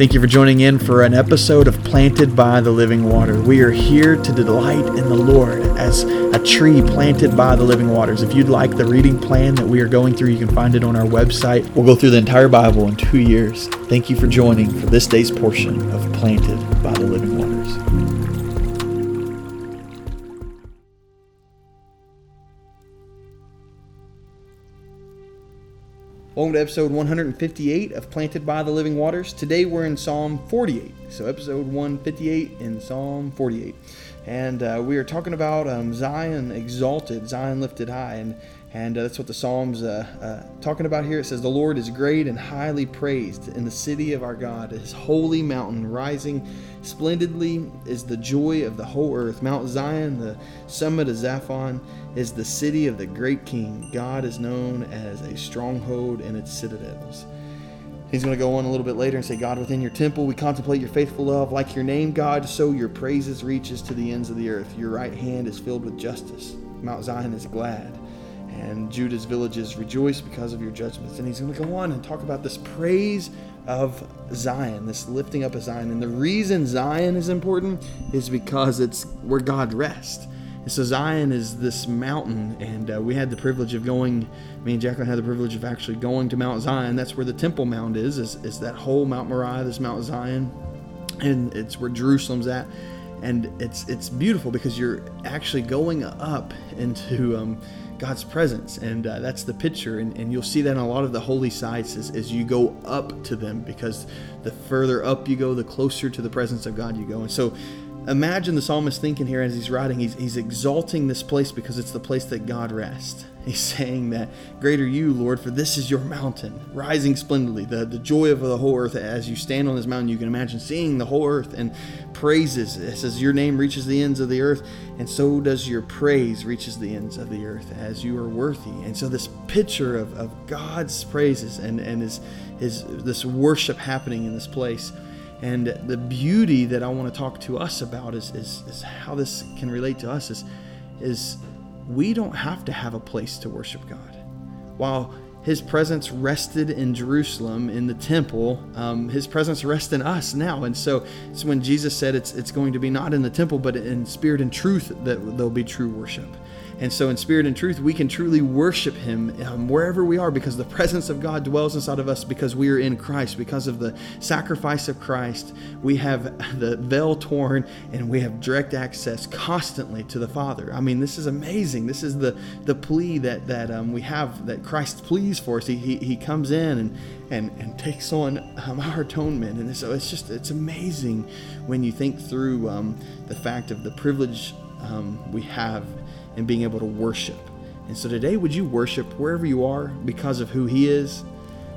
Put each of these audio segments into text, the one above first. Thank you for joining in for an episode of Planted by the Living Water. We are here to delight in the Lord as a tree planted by the living waters. If you'd like the reading plan that we are going through, you can find it on our website. We'll go through the entire Bible in 2 years. Thank you for joining for this day's portion of Planted by the Living Waters. Welcome to episode 158 of Planted by the Living Waters. Today we're in Psalm 48. So episode 158 in Psalm 48. And we are talking about Zion exalted, Zion lifted high. And that's what the Psalm's talking about here. It says, "The Lord is great and highly praised in the city of our God. His holy mountain rising splendidly is the joy of the whole earth. Mount Zion, the summit of Zaphon, is the city of the great king. God is known as a stronghold in its citadels." He's going to go on a little bit later and say, "God, within your temple we contemplate your faithful love. Like your name, God, so your praises reaches to the ends of the earth. Your right hand is filled with justice. Mount Zion is glad, and Judah's villages rejoice because of your judgments." And he's going to go on and talk about this praise of Zion, this lifting up of Zion. And the reason Zion is important is because it's where God rests. And so Zion is this mountain, and we had the privilege of going, me and Jacqueline had the privilege of actually going to Mount Zion. That's where the Temple Mount is that whole Mount Moriah, this Mount Zion, and it's where Jerusalem's at. And it's beautiful because you're actually going up into God's presence, and that's the picture, and you'll see that in a lot of the holy sites as you go up to them, because the further up you go, the closer to the presence of God you go. And so imagine the psalmist thinking here as he's writing, he's exalting this place because it's the place that God rests. He's saying that, "Great are you, Lord, for this is your mountain, rising splendidly, the joy of the whole earth." As you stand on this mountain, you can imagine seeing the whole earth and praises. It says your name reaches the ends of the earth, and so does your praise reaches the ends of the earth, as you are worthy. And so this picture of God's praises and his this worship happening in this place. And the beauty that I want to talk to us about is how this can relate to us is we don't have to have a place to worship God. While his presence rested in Jerusalem in the temple, his presence rests in us now. And so it's when Jesus said it's going to be not in the temple, but in spirit and truth that there'll be true worship. And so in spirit and truth, we can truly worship him wherever we are, because the presence of God dwells inside of us, because we are in Christ. Because of the sacrifice of Christ, we have the veil torn and we have direct access constantly to the Father. I mean, this is amazing. This is the plea that we have, that Christ pleads for us. He comes in and takes on our atonement. And so it's amazing when you think through the fact of the privilege we have and being able to worship. And so today, would you worship wherever you are because of who he is?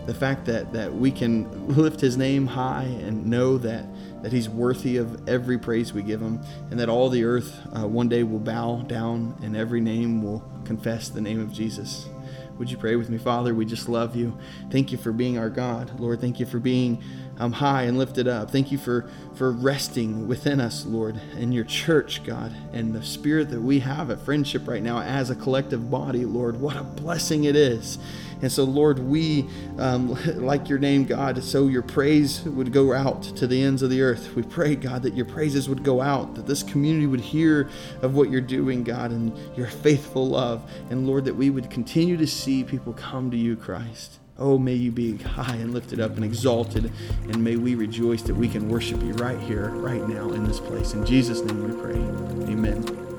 The fact that we can lift his name high and know that he's worthy of every praise we give him, and that all the earth one day will bow down and every name will confess the name of Jesus. Would you pray with me? Father, we just love you. Thank you for being our God. Lord, thank you for being high and lifted up. Thank you for resting within us, Lord, in your church, God, and the spirit that we have at Friendship right now as a collective body, Lord. What a blessing it is. And so, Lord, we, like your name, God, so your praise would go out to the ends of the earth. We pray, God, that your praises would go out, that this community would hear of what you're doing, God, and your faithful love. And, Lord, that we would continue to see people come to you, Christ. Oh, may you be high and lifted up and exalted, and may we rejoice that we can worship you right here, right now, in this place. In Jesus' name we pray. Amen.